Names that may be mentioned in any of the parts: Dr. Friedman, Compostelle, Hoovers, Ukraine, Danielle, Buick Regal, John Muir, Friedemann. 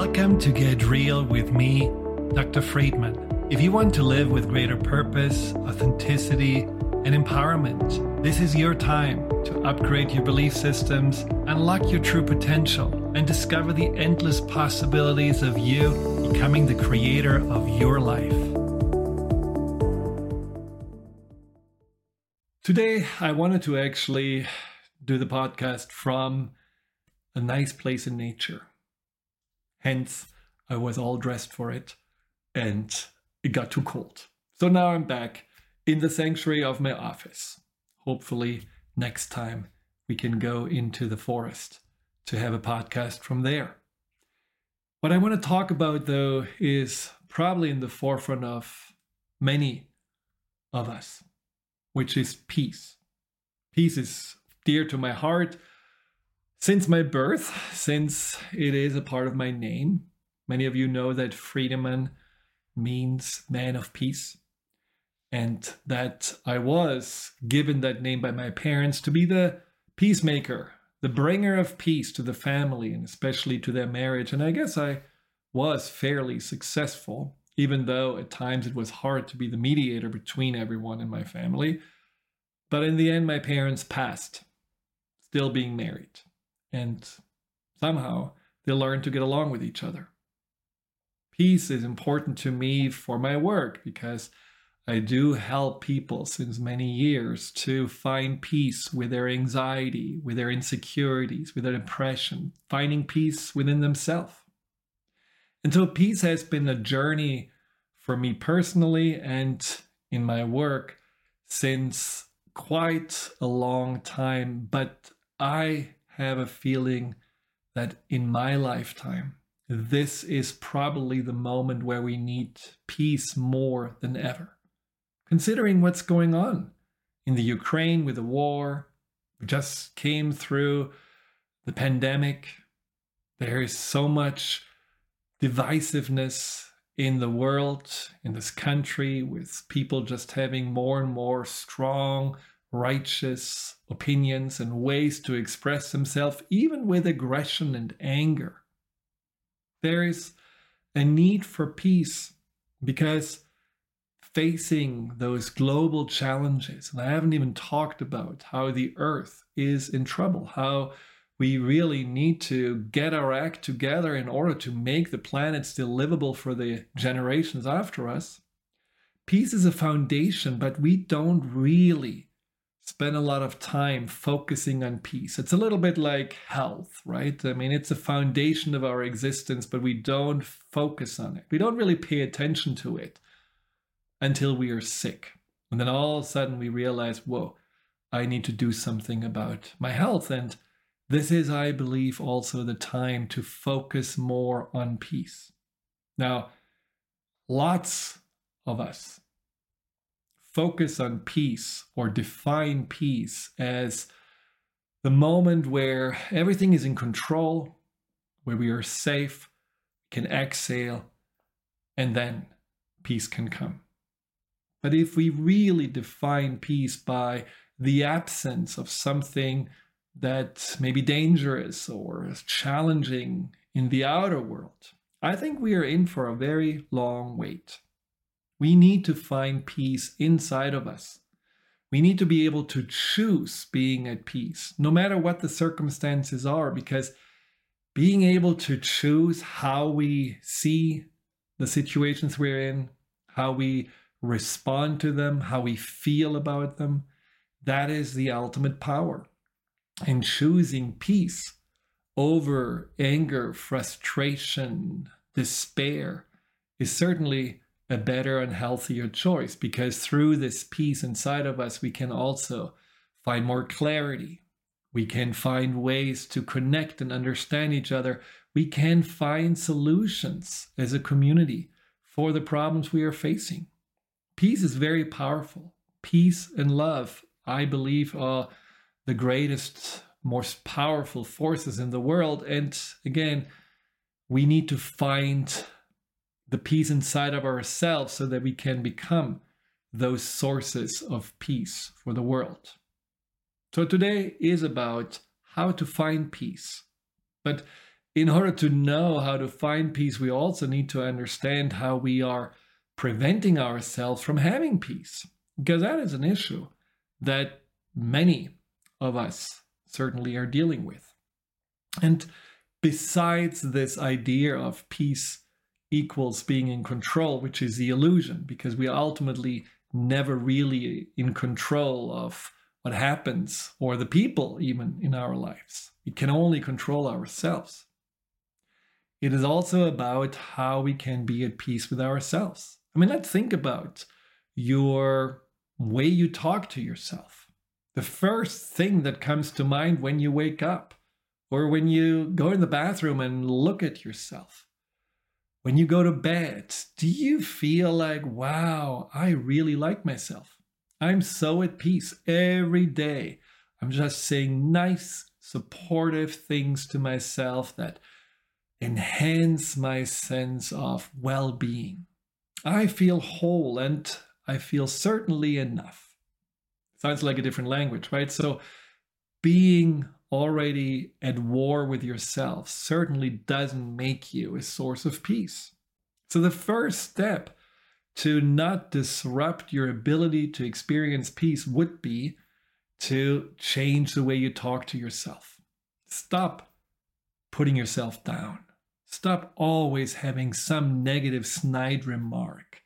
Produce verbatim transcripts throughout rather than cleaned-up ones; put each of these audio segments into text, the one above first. Welcome to Get Real with me, Doctor Friedman. If you want to live with greater purpose, authenticity, and empowerment, this is your time to upgrade your belief systems, unlock your true potential, and discover the endless possibilities of you becoming the creator of your life. Today, I wanted to actually do the podcast from a nice place in nature. Hence, I was all dressed for it, and it got too cold. So now I'm back in the sanctuary of my office. Hopefully, next time we can go into the forest to have a podcast from there. What I want to talk about, though, is probably in the forefront of many of us, which is peace. Peace is dear to my heart. Since my birth, since it is a part of my name. Many of you know that Friedemann means man of peace, and that I was given that name by my parents to be the peacemaker, the bringer of peace to the family and especially to their marriage. And I guess I was fairly successful, even though at times it was hard to be the mediator between everyone in my family. But in the end, my parents passed, still being married. And somehow they learn to get along with each other. Peace is important to me for my work because I do help people since many years to find peace with their anxiety, with their insecurities, with their depression, finding peace within themselves. And so peace has been a journey for me personally and in my work since quite a long time, but I have a feeling that in my lifetime, this is probably the moment where we need peace more than ever. Considering what's going on in the Ukraine with the war, we just came through the pandemic. There is so much divisiveness in the world, in this country, with people just having more and more strong, righteous opinions and ways to express themselves, even with aggression and anger. There is a need for peace because facing those global challenges, and I haven't even talked about how the earth is in trouble, how we really need to get our act together in order to make the planet still livable for the generations after us. Peace is a foundation, but we don't really spend a lot of time focusing on peace. It's a little bit like health, right? I mean, it's a foundation of our existence, but we don't focus on it. We don't really pay attention to it until we are sick. And then all of a sudden we realize, whoa, I need to do something about my health. And this is, I believe, also the time to focus more on peace. Now, lots of us focus on peace or define peace as the moment where everything is in control, where we are safe, can exhale, and then peace can come. But if we really define peace by the absence of something that may be dangerous or challenging in the outer world, I think we are in for a very long wait. We need to find peace inside of us. We need to be able to choose being at peace, no matter what the circumstances are, because being able to choose how we see the situations we're in, how we respond to them, how we feel about them, that is the ultimate power. And choosing peace over anger, frustration, despair is certainly a better and healthier choice, because through this peace inside of us, we can also find more clarity. We can find ways to connect and understand each other. We can find solutions as a community for the problems we are facing. Peace is very powerful. Peace and love, I believe, are the greatest, most powerful forces in the world. And again, we need to find the peace inside of ourselves so that we can become those sources of peace for the world. So today is about how to find peace. But in order to know how to find peace, we also need to understand how we are preventing ourselves from having peace, because that is an issue that many of us certainly are dealing with. And besides this idea of peace equals being in control, which is the illusion, because we are ultimately never really in control of what happens or the people even in our lives. We can only control ourselves. It is also about how we can be at peace with ourselves. I mean, let's think about your way you talk to yourself. The first thing that comes to mind when you wake up, or when you go in the bathroom and look at yourself. When you go to bed, do you feel like, wow, I really like myself. I'm so at peace every day. I'm just saying nice, supportive things to myself that enhance my sense of well-being. I feel whole and I feel certainly enough. Sounds like a different language, right? So being already at war with yourself certainly doesn't make you a source of peace. So the first step to not disrupt your ability to experience peace would be to change the way you talk to yourself. Stop putting yourself down. Stop always having some negative snide remark.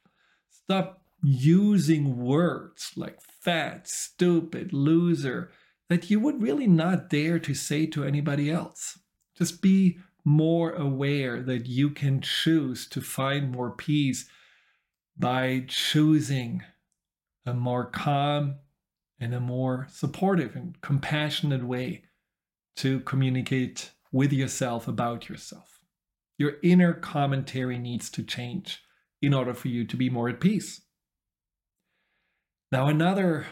Stop using words like fat, stupid, loser, that you would really not dare to say to anybody else. Just be more aware that you can choose to find more peace by choosing a more calm and a more supportive and compassionate way to communicate with yourself about yourself. Your inner commentary needs to change in order for you to be more at peace. Now, another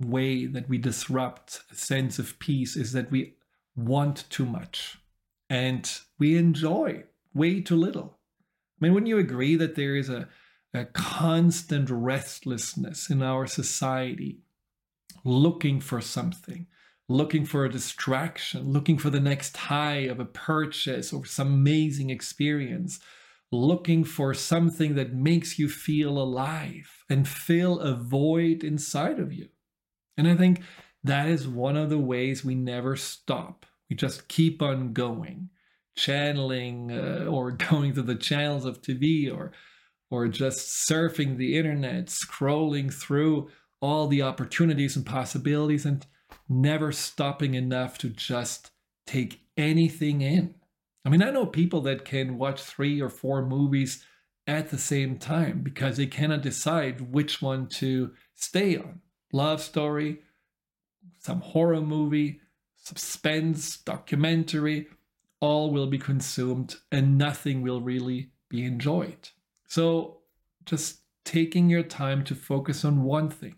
way that we disrupt a sense of peace is that we want too much and we enjoy way too little. I mean, wouldn't you agree that there is a, a constant restlessness in our society, looking for something, looking for a distraction, looking for the next high of a purchase or some amazing experience, looking for something that makes you feel alive and fill a void inside of you? And I think that is one of the ways we never stop. We just keep on going, channeling uh, or going to the channels of T V or, or just surfing the internet, scrolling through all the opportunities and possibilities and never stopping enough to just take anything in. I mean, I know people that can watch three or four movies at the same time because they cannot decide which one to stay on. Love story, some horror movie, suspense, documentary, all will be consumed and nothing will really be enjoyed. So just taking your time to focus on one thing,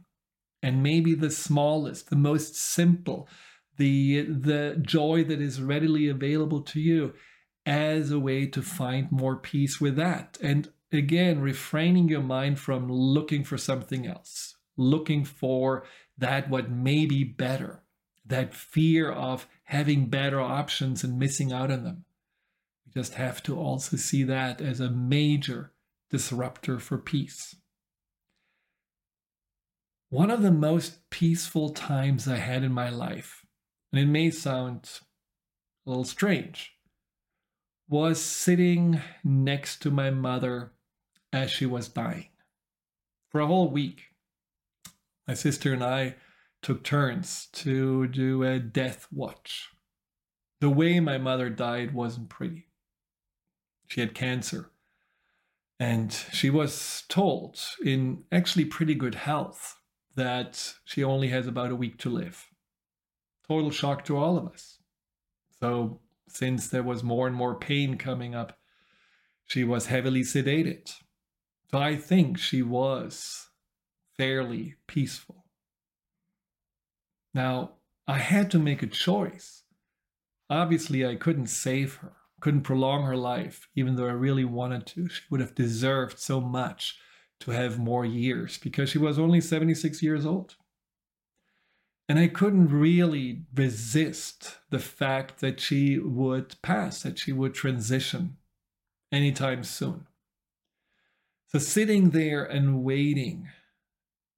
and maybe the smallest, the most simple, the, the joy that is readily available to you as a way to find more peace with that. And again, refraining your mind from looking for something else. Looking for that what may be better, that fear of having better options and missing out on them. We just have to also see that as a major disruptor for peace. One of the most peaceful times I had in my life, and it may sound a little strange, was sitting next to my mother as she was dying for a whole week. My sister and I took turns to do a death watch. The way my mother died wasn't pretty. She had cancer, and she was told, in actually pretty good health, that she only has about a week to live. Total shock to all of us. So, since there was more and more pain coming up, she was heavily sedated. So I think she was fairly peaceful. Now, I had to make a choice. Obviously, I couldn't save her, couldn't prolong her life, even though I really wanted to. She would have deserved so much to have more years because she was only seventy-six years old. And I couldn't really resist the fact that she would pass, that she would transition anytime soon. So sitting there and waiting,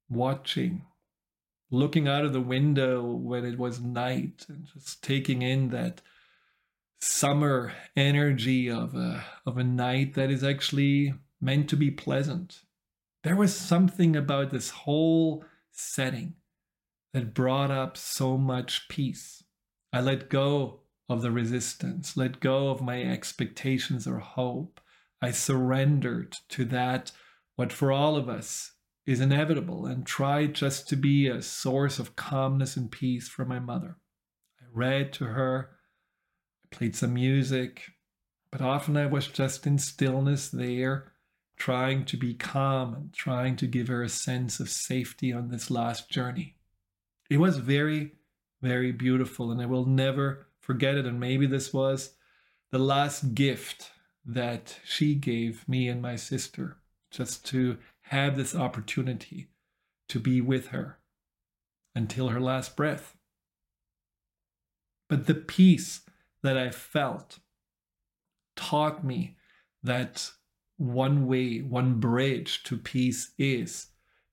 watching, looking out of the window when it was night and just taking in that summer energy of a, of a night that is actually meant to be pleasant. There was something about this whole setting that brought up so much peace. I let go of the resistance, let go of my expectations or hope. I surrendered to that, what for all of us is inevitable, and tried just to be a source of calmness and peace for my mother. I read to her, I played some music, but often I was just in stillness there, trying to be calm and trying to give her a sense of safety on this last journey. It was very, very beautiful, and I will never forget it. And maybe this was the last gift that she gave me and my sister, just to have this opportunity to be with her until her last breath. But the peace that I felt taught me that one way, one bridge to peace is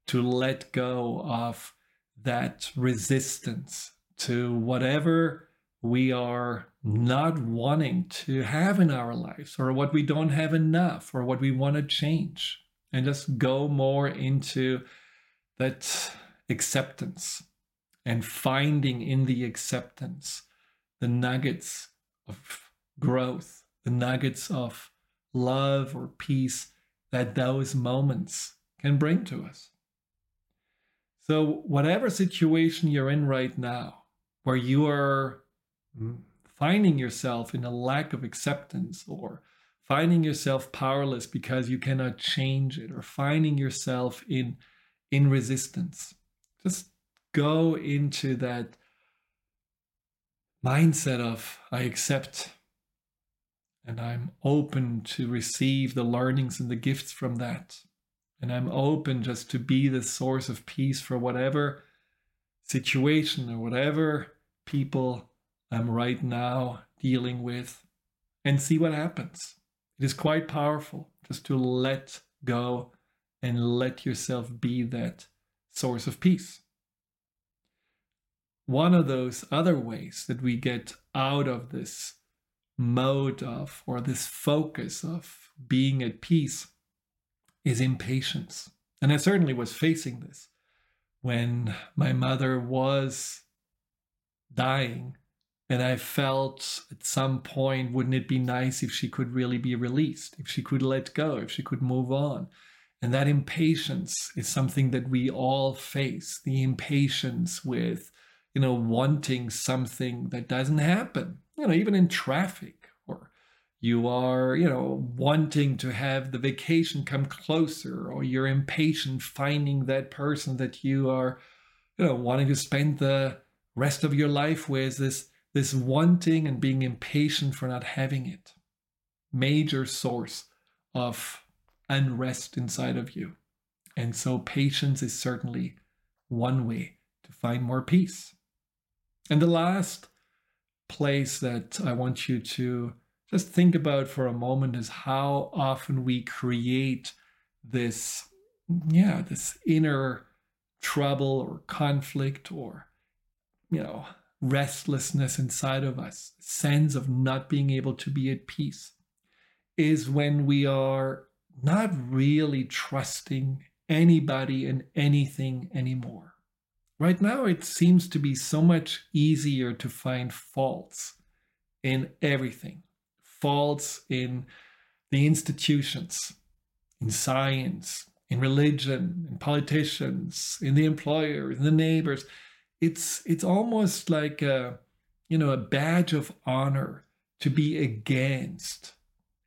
to let go of that resistance to whatever we are not wanting to have in our lives, or what we don't have enough, or what we want to change, and just go more into that acceptance and finding in the acceptance the nuggets of growth, the nuggets of love or peace that those moments can bring to us. So whatever situation you're in right now, where you are finding yourself in a lack of acceptance, or finding yourself powerless because you cannot change it, or finding yourself in, in resistance, just go into that mindset of, I accept, and I'm open to receive the learnings and the gifts from that. And I'm open just to be the source of peace for whatever situation or whatever people I'm right now dealing with, and see what happens. It is quite powerful just to let go and let yourself be that source of peace. One of those other ways that we get out of this mode of, or this focus of being at peace, is impatience. And I certainly was facing this when my mother was dying, and I felt at some point, wouldn't it be nice if she could really be released, if she could let go, if she could move on. And that impatience is something that we all face, the impatience with, you know, wanting something that doesn't happen, you know, even in traffic. You are, you know, wanting to have the vacation come closer, or you're impatient finding that person that you are, you know, wanting to spend the rest of your life with. This, this wanting and being impatient for not having it. Major source of unrest inside of you. And so patience is certainly one way to find more peace. And the last place that I want you to just think about for a moment is how often we create this, yeah, this inner trouble or conflict, or, you know, restlessness inside of us, sense of not being able to be at peace, is when we are not really trusting anybody and anything anymore. Right now, it seems to be so much easier to find faults in everything. Faults in the institutions, in science, in religion, in politicians, in the employer, in the neighbors. It's it's almost like a, you know, a badge of honor to be against,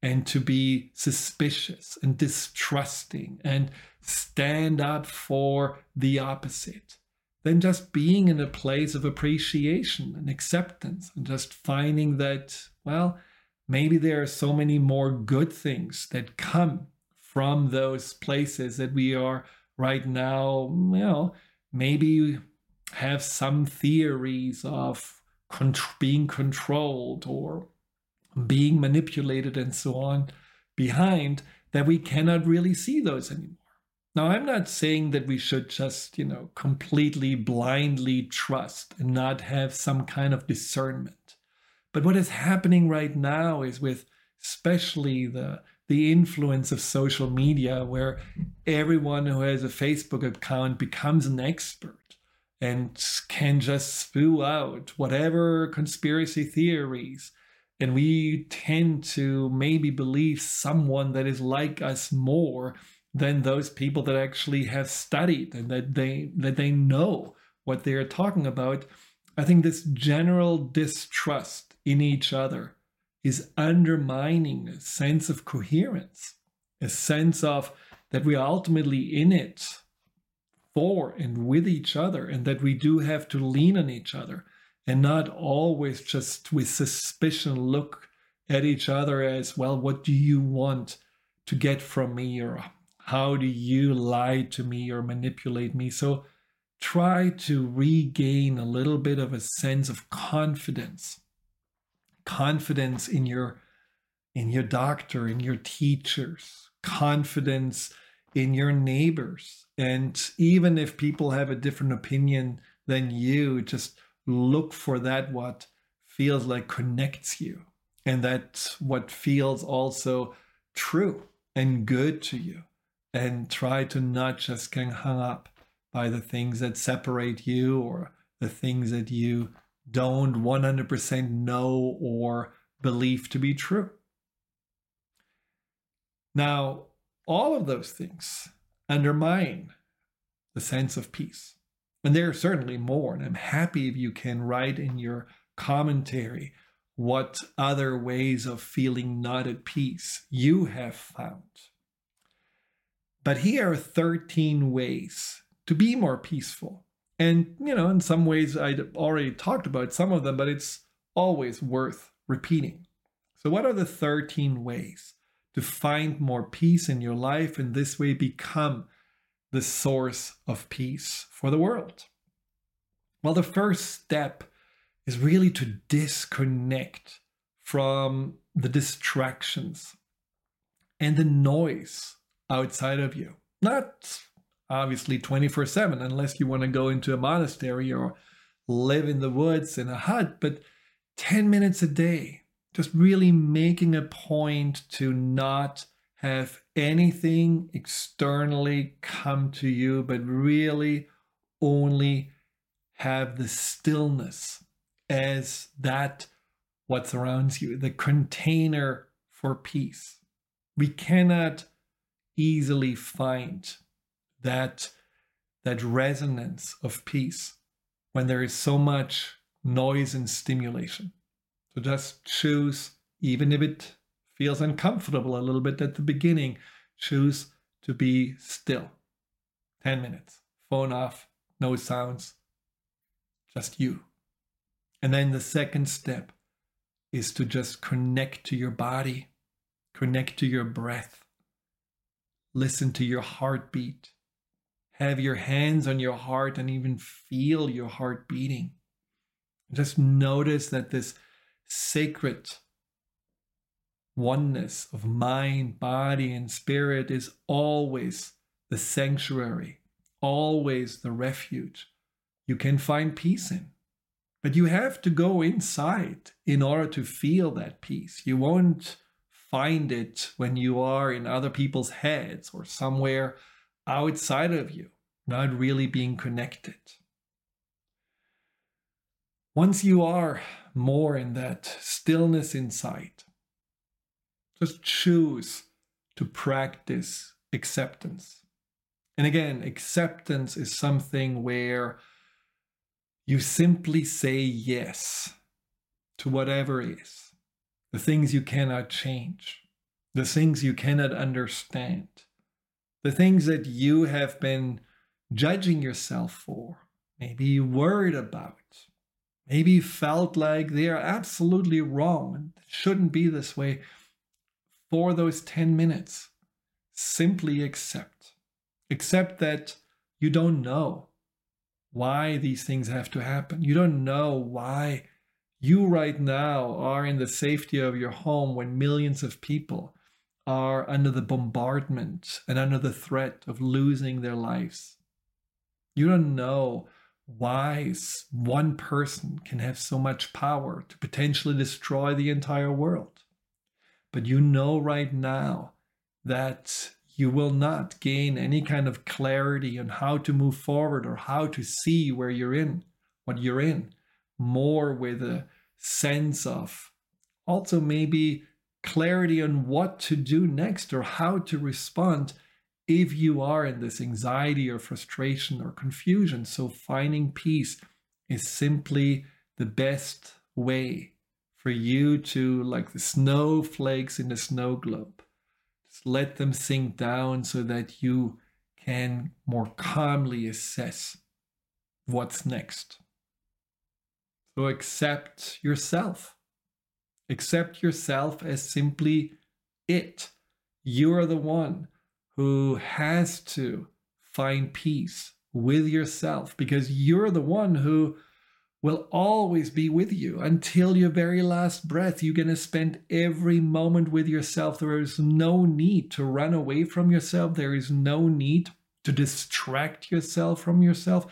and to be suspicious and distrusting, and stand up for the opposite, than just being in a place of appreciation and acceptance, and just finding that, well, maybe there are so many more good things that come from those places that we are right now, you know, maybe have some theories of con- being controlled or being manipulated and so on behind, that we cannot really see those anymore. Now, I'm not saying that we should just, you know, completely blindly trust and not have some kind of discernment. But what is happening right now is with especially the the influence of social media, where everyone who has a Facebook account becomes an expert and can just spew out whatever conspiracy theories. And we tend to maybe believe someone that is like us more than those people that actually have studied and that they that they know what they are talking about. I think this general distrust in each other is undermining a sense of coherence, a sense of that we are ultimately in it for and with each other, and that we do have to lean on each other and not always just with suspicion look at each other as, well, what do you want to get from me, or how do you lie to me or manipulate me? So try to regain a little bit of a sense of confidence. Confidence in your, in your doctor, in your teachers, confidence in your neighbors. And even if people have a different opinion than you, just look for that what feels like connects you, and that what feels also true and good to you. And try to not just get hung up by the things that separate you or the things that you don't one hundred percent know or believe to be true. Now, all of those things undermine the sense of peace. And there are certainly more, and I'm happy if you can write in your commentary what other ways of feeling not at peace you have found. But here are thirteen ways to be more peaceful. And, you know, in some ways I'd already talked about some of them, but it's always worth repeating. So what are the thirteen ways to find more peace in your life and this way become the source of peace for the world? Well, the first step is really to disconnect from the distractions and the noise outside of you. Not obviously twenty-four seven, unless you want to go into a monastery or live in the woods in a hut, but ten minutes a day, just really making a point to not have anything externally come to you, but really only have the stillness as that what surrounds you, the container for peace. We cannot easily find that that resonance of peace when there is so much noise and stimulation. So just choose, even if it feels uncomfortable a little bit at the beginning, choose to be still. ten minutes, phone off, no sounds, just you. And then the second step is to just connect to your body, connect to your breath, listen to your heartbeat, have your hands on your heart and even feel your heart beating. Just notice that this sacred oneness of mind, body, and spirit is always the sanctuary, always the refuge you can find peace in. But you have to go inside in order to feel that peace. You won't find it when you are in other people's heads or somewhere outside of you, not really being connected. Once you are more in that stillness inside, just choose to practice acceptance. And again, acceptance is something where you simply say yes to whatever is. The things you cannot change, the things you cannot understand, the things that you have been judging yourself for, maybe worried about, maybe felt like they are absolutely wrong and shouldn't be this way. For those ten minutes, simply accept. Accept that you don't know. why these things have to happen. You don't know why you right now are in the safety of your home when millions of people are under the bombardment and under the threat of losing their lives. You don't know why one person can have so much power to potentially destroy the entire world. But you know right now that you will not gain any kind of clarity on how to move forward or how to see where you're in, what you're in, more with a sense of also maybe clarity on what to do next or how to respond if you are in this anxiety or frustration or confusion. So finding peace is simply the best way for you to, like the snowflakes in the snow globe, let them sink down so that you can more calmly assess what's next. So accept yourself. Accept yourself as simply it. You are the one who has to find peace with yourself, because you're the one who will always be with you until your very last breath. You're going to spend every moment with yourself. There is no need to run away from yourself. There is no need to distract yourself from yourself.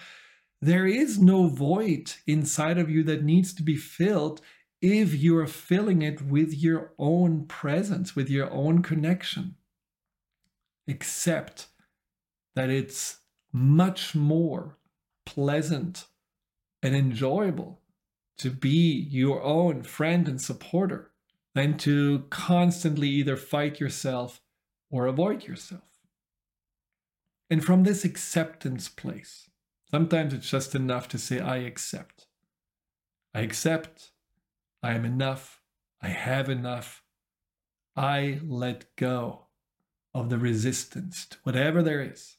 There is no void inside of you that needs to be filled if you are filling it with your own presence, with your own connection. Accept that it's much more pleasant and enjoyable to be your own friend and supporter than to constantly either fight yourself or avoid yourself. And from this acceptance place, sometimes it's just enough to say, I accept. I accept. I am enough. I have enough. I let go of the resistance to whatever there is.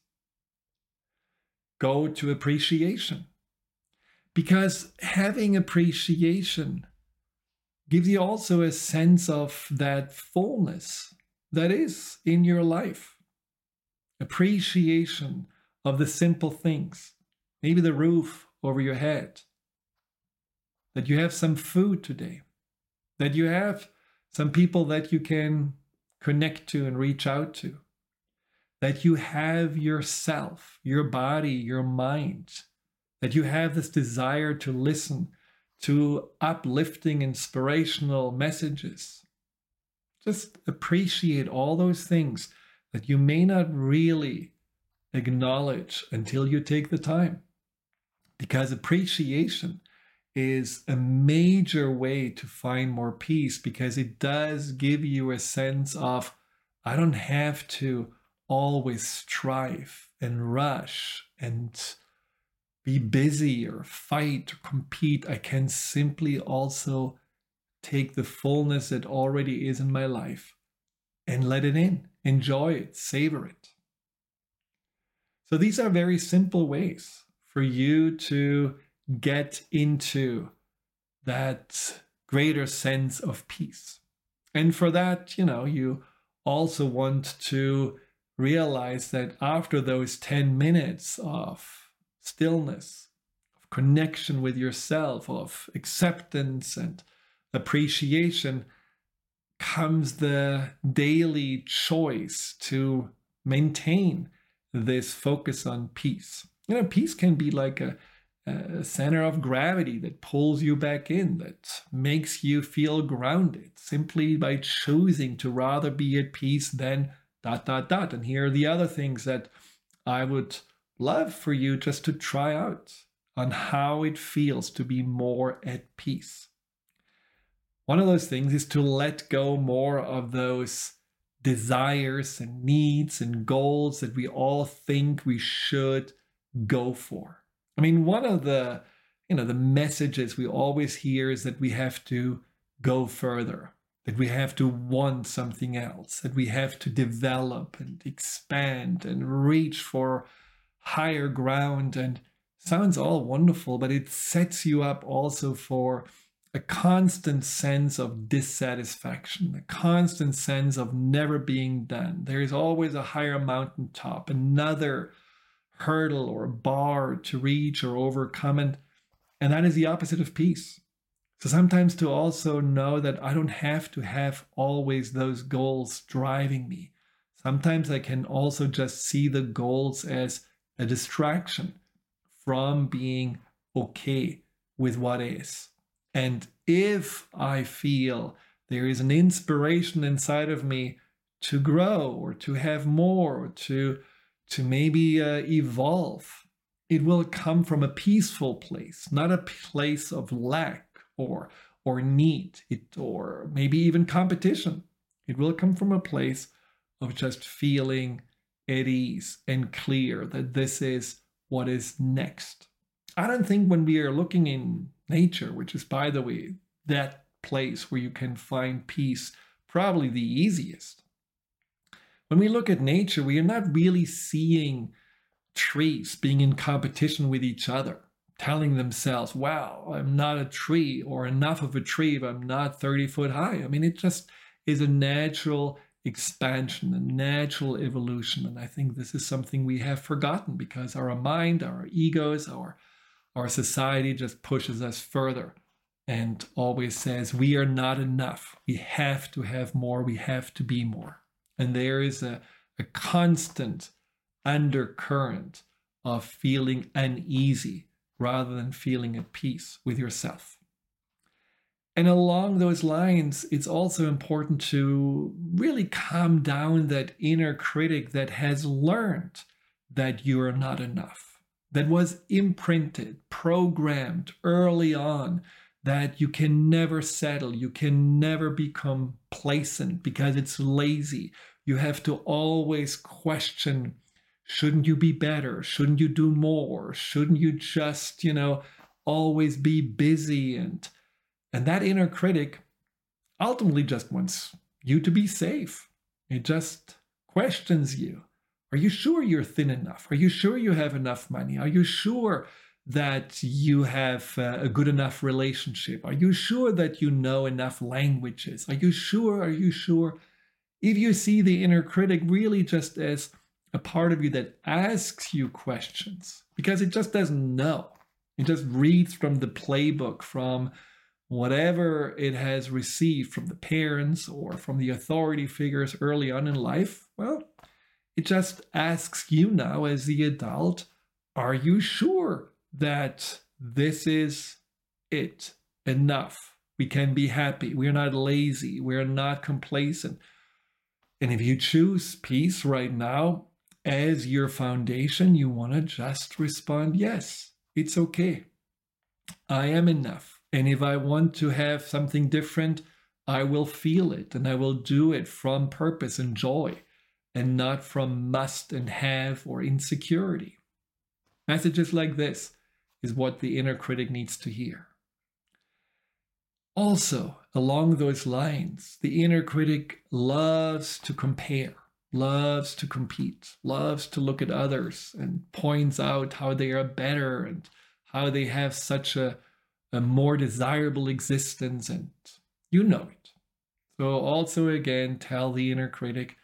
Go to appreciation. Because having appreciation gives you also a sense of that fullness that is in your life. Appreciation of the simple things, maybe the roof over your head, that you have some food today, that you have some people that you can connect to and reach out to, that you have yourself, your body, your mind, that you have this desire to listen to uplifting, inspirational messages. Just appreciate all those things that you may not really acknowledge until you take the time. Because appreciation is a major way to find more peace, because it does give you a sense of, I don't have to always strive and rush and be busy or fight or compete. I can simply also take the fullness that already is in my life and let it in, enjoy it, savor it. So these are very simple ways for you to get into that greater sense of peace. And for that, you know, you also want to realize that after those ten minutes of stillness, of connection with yourself, of acceptance and appreciation, comes the daily choice to maintain this focus on peace. You know, peace can be like a, a center of gravity that pulls you back in, that makes you feel grounded, simply by choosing to rather be at peace than dot, dot, dot. And here are the other things that I would love for you just to try out on how it feels to be more at peace. One of those things is to let go more of those desires and needs and goals that we all think we should go for. I mean, one of the, you know, the messages we always hear is that we have to go further, that we have to want something else, that we have to develop and expand and reach for higher ground. And sounds all wonderful, but it sets you up also for a constant sense of dissatisfaction, a constant sense of never being done. There is always a higher mountaintop, another hurdle or bar to reach or overcome. And, and that is the opposite of peace. So sometimes to also know that I don't have to have always those goals driving me. Sometimes I can also just see the goals as a distraction from being okay with what is. And if I feel there is an inspiration inside of me to grow or to have more, or to, to maybe uh, evolve, it will come from a peaceful place, not a place of lack or or need it, or maybe even competition. It will come from a place of just feeling at ease and clear that this is what is next. I don't think when we are looking in nature, which is, by the way, that place where you can find peace, probably the easiest. When we look at nature, we are not really seeing trees being in competition with each other, telling themselves, wow, I'm not a tree, or enough of a tree if I'm not thirty foot high. I mean, it just is a natural expansion, a natural evolution. And I think this is something we have forgotten because our mind, our egos, our, our society just pushes us further and always says, we are not enough. We have to have more. We have to be more. And there is a, a constant undercurrent of feeling uneasy rather than feeling at peace with yourself. And along those lines, it's also important to really calm down that inner critic that has learned that you are not enough, that was imprinted, programmed early on, that you can never settle, you can never be complacent because it's lazy. You have to always question, shouldn't you be better? Shouldn't you do more? Shouldn't you just, you know, always be busy? And and that inner critic ultimately just wants you to be safe. It just questions you. Are you sure you're thin enough? Are you sure you have enough money? Are you sure that you have a good enough relationship? Are you sure that you know enough languages? Are you sure? Are you sure? If you see the inner critic really just as a part of you that asks you questions because it just doesn't know. It just reads from the playbook, from whatever it has received from the parents or from the authority figures early on in life. Well, it just asks you now as the adult, are you sure that this is it? Enough. We can be happy. We're not lazy. We're not complacent. And if you choose peace right now, as your foundation, you want to just respond, yes, it's okay. I am enough. And if I want to have something different, I will feel it and I will do it from purpose and joy and not from must and have or insecurity. Messages like this is what the inner critic needs to hear. Also, along those lines, the inner critic loves to compare, loves to compete, loves to look at others and points out how they are better and how they have such a, a more desirable existence, and you know it. So also again, tell the inner critic,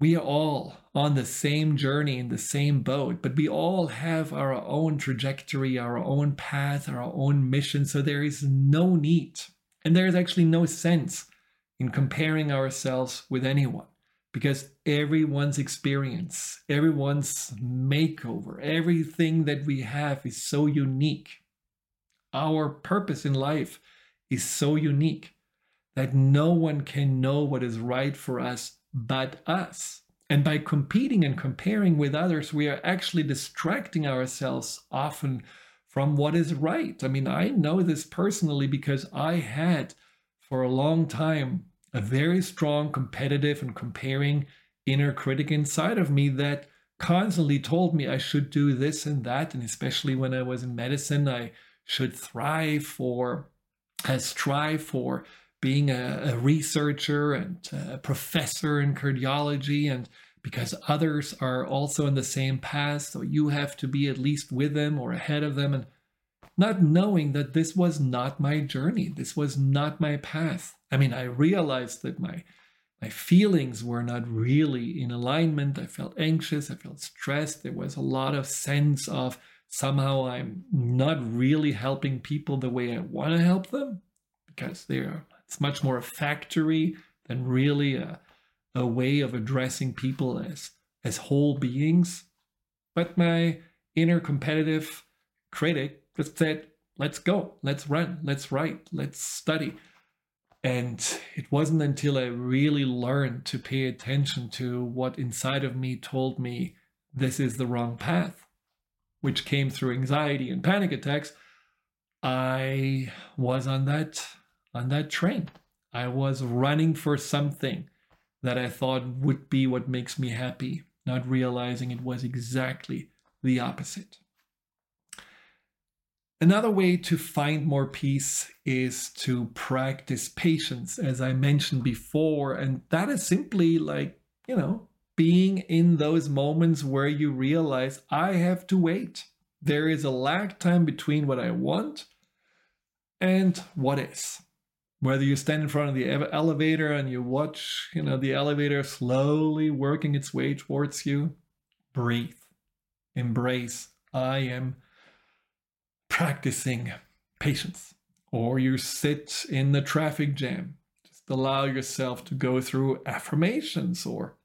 we are all on the same journey in the same boat, but we all have our own trajectory, our own path, our own mission. So there is no need, and there is actually no sense in comparing ourselves with anyone. Because everyone's experience, everyone's makeover, everything that we have is so unique. Our purpose in life is so unique that no one can know what is right for us but us. And by competing and comparing with others, we are actually distracting ourselves often from what is right. I mean, I know this personally because I had for a long time a very strong competitive and comparing inner critic inside of me that constantly told me I should do this and that. And especially when I was in medicine, I should thrive for, uh, strive for being a, a researcher and a professor in cardiology. And because others are also in the same path, so you have to be at least with them or ahead of them. And not knowing that this was not my journey. This was not my path. I mean, I realized that my, my feelings were not really in alignment. I felt anxious, I felt stressed. There was a lot of sense of somehow I'm not really helping people the way I want to help them, because they're, it's much more a factory than really a, a way of addressing people as, as whole beings. But my inner competitive critic just said, let's go, let's run, let's write, let's study. And it wasn't until I really learned to pay attention to what inside of me told me this is the wrong path, which came through anxiety and panic attacks, I was on that, on that train. I was running for something that I thought would be what makes me happy, not realizing it was exactly the opposite. Another way to find more peace is to practice patience, as I mentioned before. And that is simply like, you know, being in those moments where you realize I have to wait. There is a lag time between what I want and what is. Whether you stand in front of the elevator and you watch, you know, the elevator slowly working its way towards you, breathe, embrace, I am practicing patience. Or you sit in the traffic jam, just allow yourself to go through affirmations or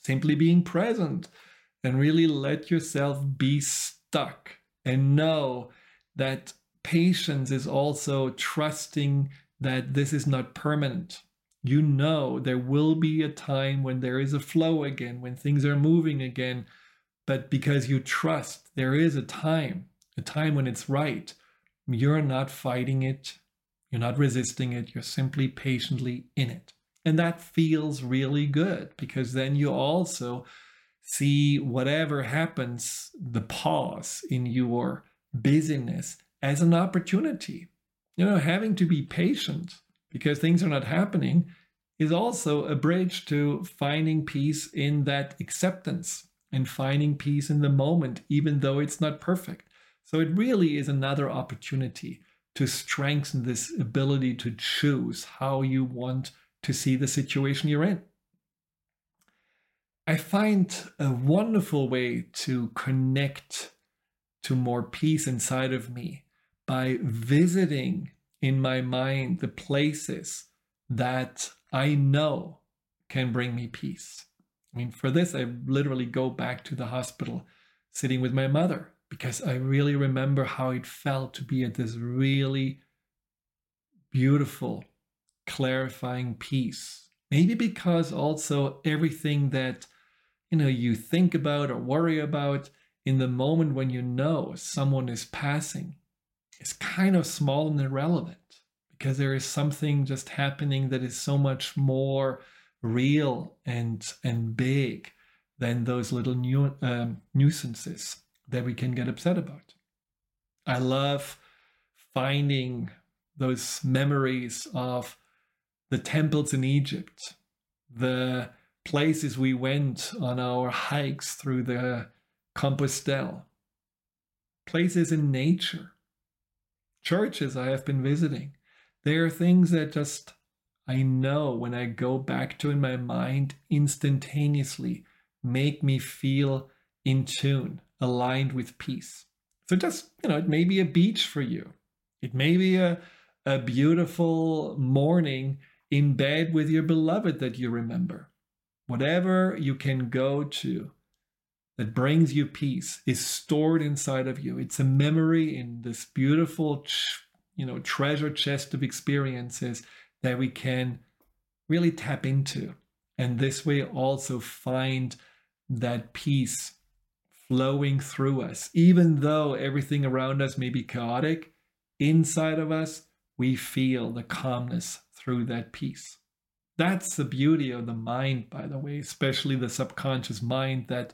simply being present and really let yourself be stuck and know that patience is also trusting that this is not permanent. You know, there will be a time when there is a flow again, when things are moving again, but because you trust there is a time, a time when it's right, you're not fighting it, you're not resisting it, you're simply patiently in it. And that feels really good, because then you also see whatever happens, the pause in your busyness, as an opportunity. You know, having to be patient because things are not happening is also a bridge to finding peace in that acceptance and finding peace in the moment, even though it's not perfect. So it really is another opportunity to strengthen this ability to choose how you want to see the situation you're in. I find a wonderful way to connect to more peace inside of me by visiting in my mind the places that I know can bring me peace. I mean, for this, I literally go back to the hospital, sitting with my mother, because I really remember how it felt to be at this really beautiful, clarifying peace. Maybe because also everything that, you know, you think about or worry about in the moment when you know someone is passing, it's kind of small and irrelevant, because there is something just happening that is so much more real and and big than those little nu- um, nuisances that we can get upset about. I love finding those memories of the temples in Egypt, the places we went on our hikes through the Compostelle, places in nature, churches I have been visiting. There are things that just I know when I go back to in my mind instantaneously make me feel in tune, aligned with peace. So just, you know, it may be a beach for you. It may be a, a beautiful morning in bed with your beloved that you remember. Whatever you can go to that brings you peace is stored inside of you. It's a memory in this beautiful, you know, treasure chest of experiences that we can really tap into. And this way also find that peace flowing through us. Even though everything around us may be chaotic, inside of us, we feel the calmness through that peace. That's the beauty of the mind, by the way, especially the subconscious mind, that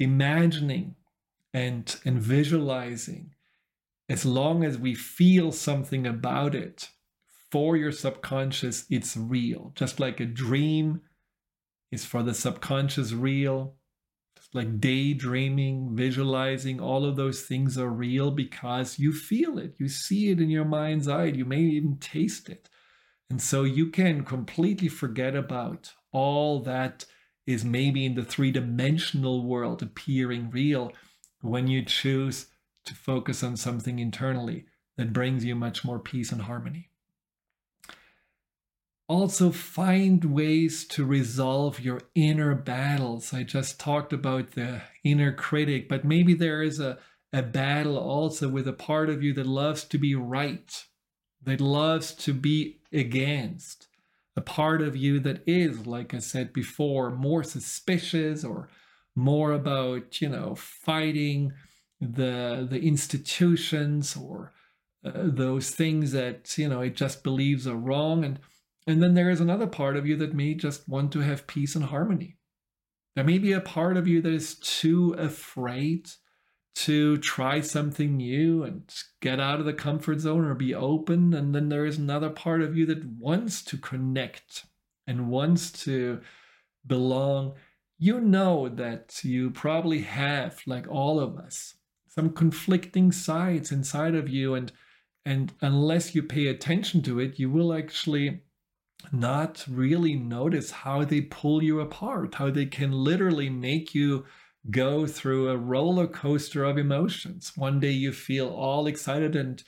imagining and, and visualizing, as long as we feel something about it, for your subconscious, it's real. Just like a dream is for the subconscious real, just like daydreaming, visualizing, all of those things are real because you feel it. You see it in your mind's eye. You may even taste it. And so you can completely forget about all that is maybe in the three-dimensional world appearing real when you choose to focus on something internally that brings you much more peace and harmony. Also, find ways to resolve your inner battles. I just talked about the inner critic, but maybe there is a, a battle also with a part of you that loves to be right, that loves to be against, a part of you that is, like I said before, more suspicious or more about, you know, fighting the, the institutions or uh, those things that, you know, it just believes are wrong. And, and then there is another part of you that may just want to have peace and harmony. There may be a part of you that is too afraid to try something new and get out of the comfort zone or be open. And then there is another part of you that wants to connect and wants to belong. You know that you probably have, like all of us, some conflicting sides inside of you. And, and unless you pay attention to it, you will actually not really notice how they pull you apart, how they can literally make you go through a roller coaster of emotions. One day you feel all excited and,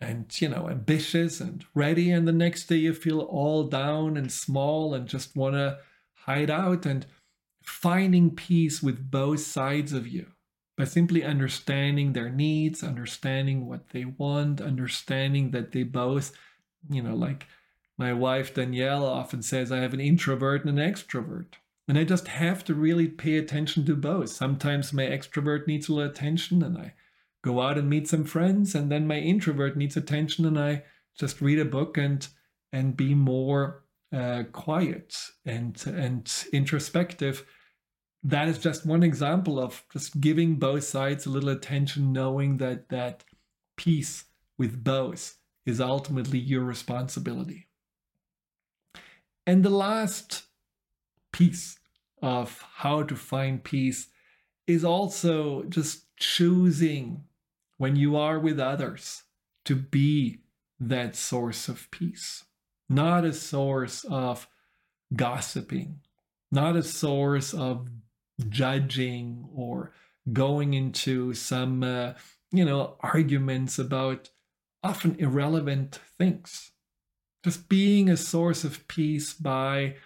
and, you know, ambitious and ready. And the next day you feel all down and small and just want to hide out. And finding peace with both sides of you by simply understanding their needs, understanding what they want, understanding that they both, you know, like my wife Danielle often says, I have an introvert and an extrovert. And I just have to really pay attention to both. Sometimes my extrovert needs a little attention and I go out and meet some friends, and then my introvert needs attention and I just read a book and and be more uh, quiet and, and introspective. That is just one example of just giving both sides a little attention, knowing that that peace with both is ultimately your responsibility. And the last piece of how to find peace is also just choosing, when you are with others, to be that source of peace, not a source of gossiping, not a source of judging or going into some, uh, you know, arguments about often irrelevant things. Just being a source of peace by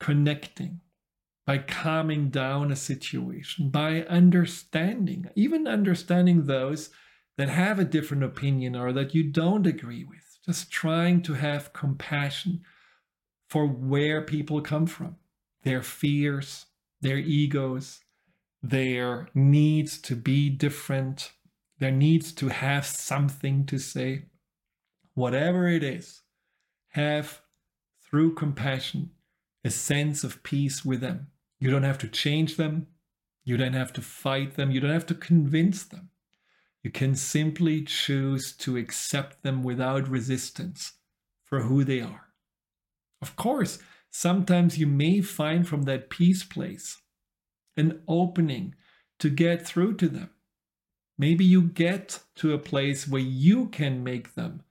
connecting, by calming down a situation, by understanding, even understanding those that have a different opinion or that you don't agree with, just trying to have compassion for where people come from, their fears, their egos, their needs to be different, their needs to have something to say, whatever it is, have through compassion a sense of peace with them. You don't have to change them. You don't have to fight them. You don't have to convince them. You can simply choose to accept them without resistance for who they are. Of course, sometimes you may find from that peace place an opening to get through to them. Maybe you get to a place where you can make them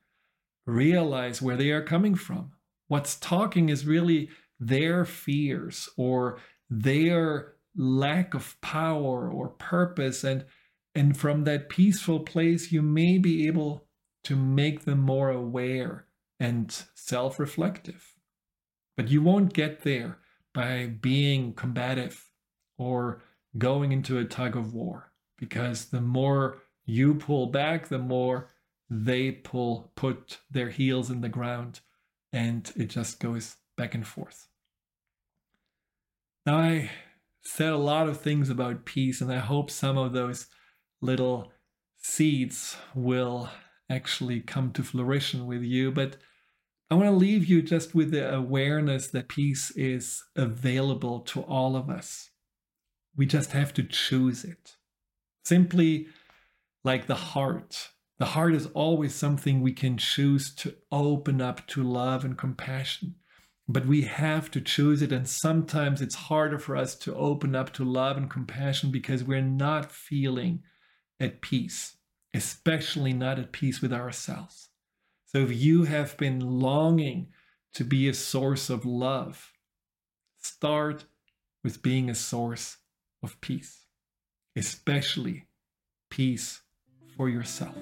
realize where they are coming from. What's talking is really their fears or their lack of power or purpose. And, and from that peaceful place, you may be able to make them more aware and self-reflective. But you won't get there by being combative or going into a tug of war, because the more you pull back, the more they pull, put their heels in the ground, and it just goes back and forth. Now, I said a lot of things about peace, and I hope some of those little seeds will actually come to fruition with you. But I want to leave you just with the awareness that peace is available to all of us. We just have to choose it. Simply like the heart. The heart is always something we can choose to open up to love and compassion. But we have to choose it, and sometimes it's harder for us to open up to love and compassion because we're not feeling at peace, especially not at peace with ourselves. So if you have been longing to be a source of love, start with being a source of peace, especially peace for yourself.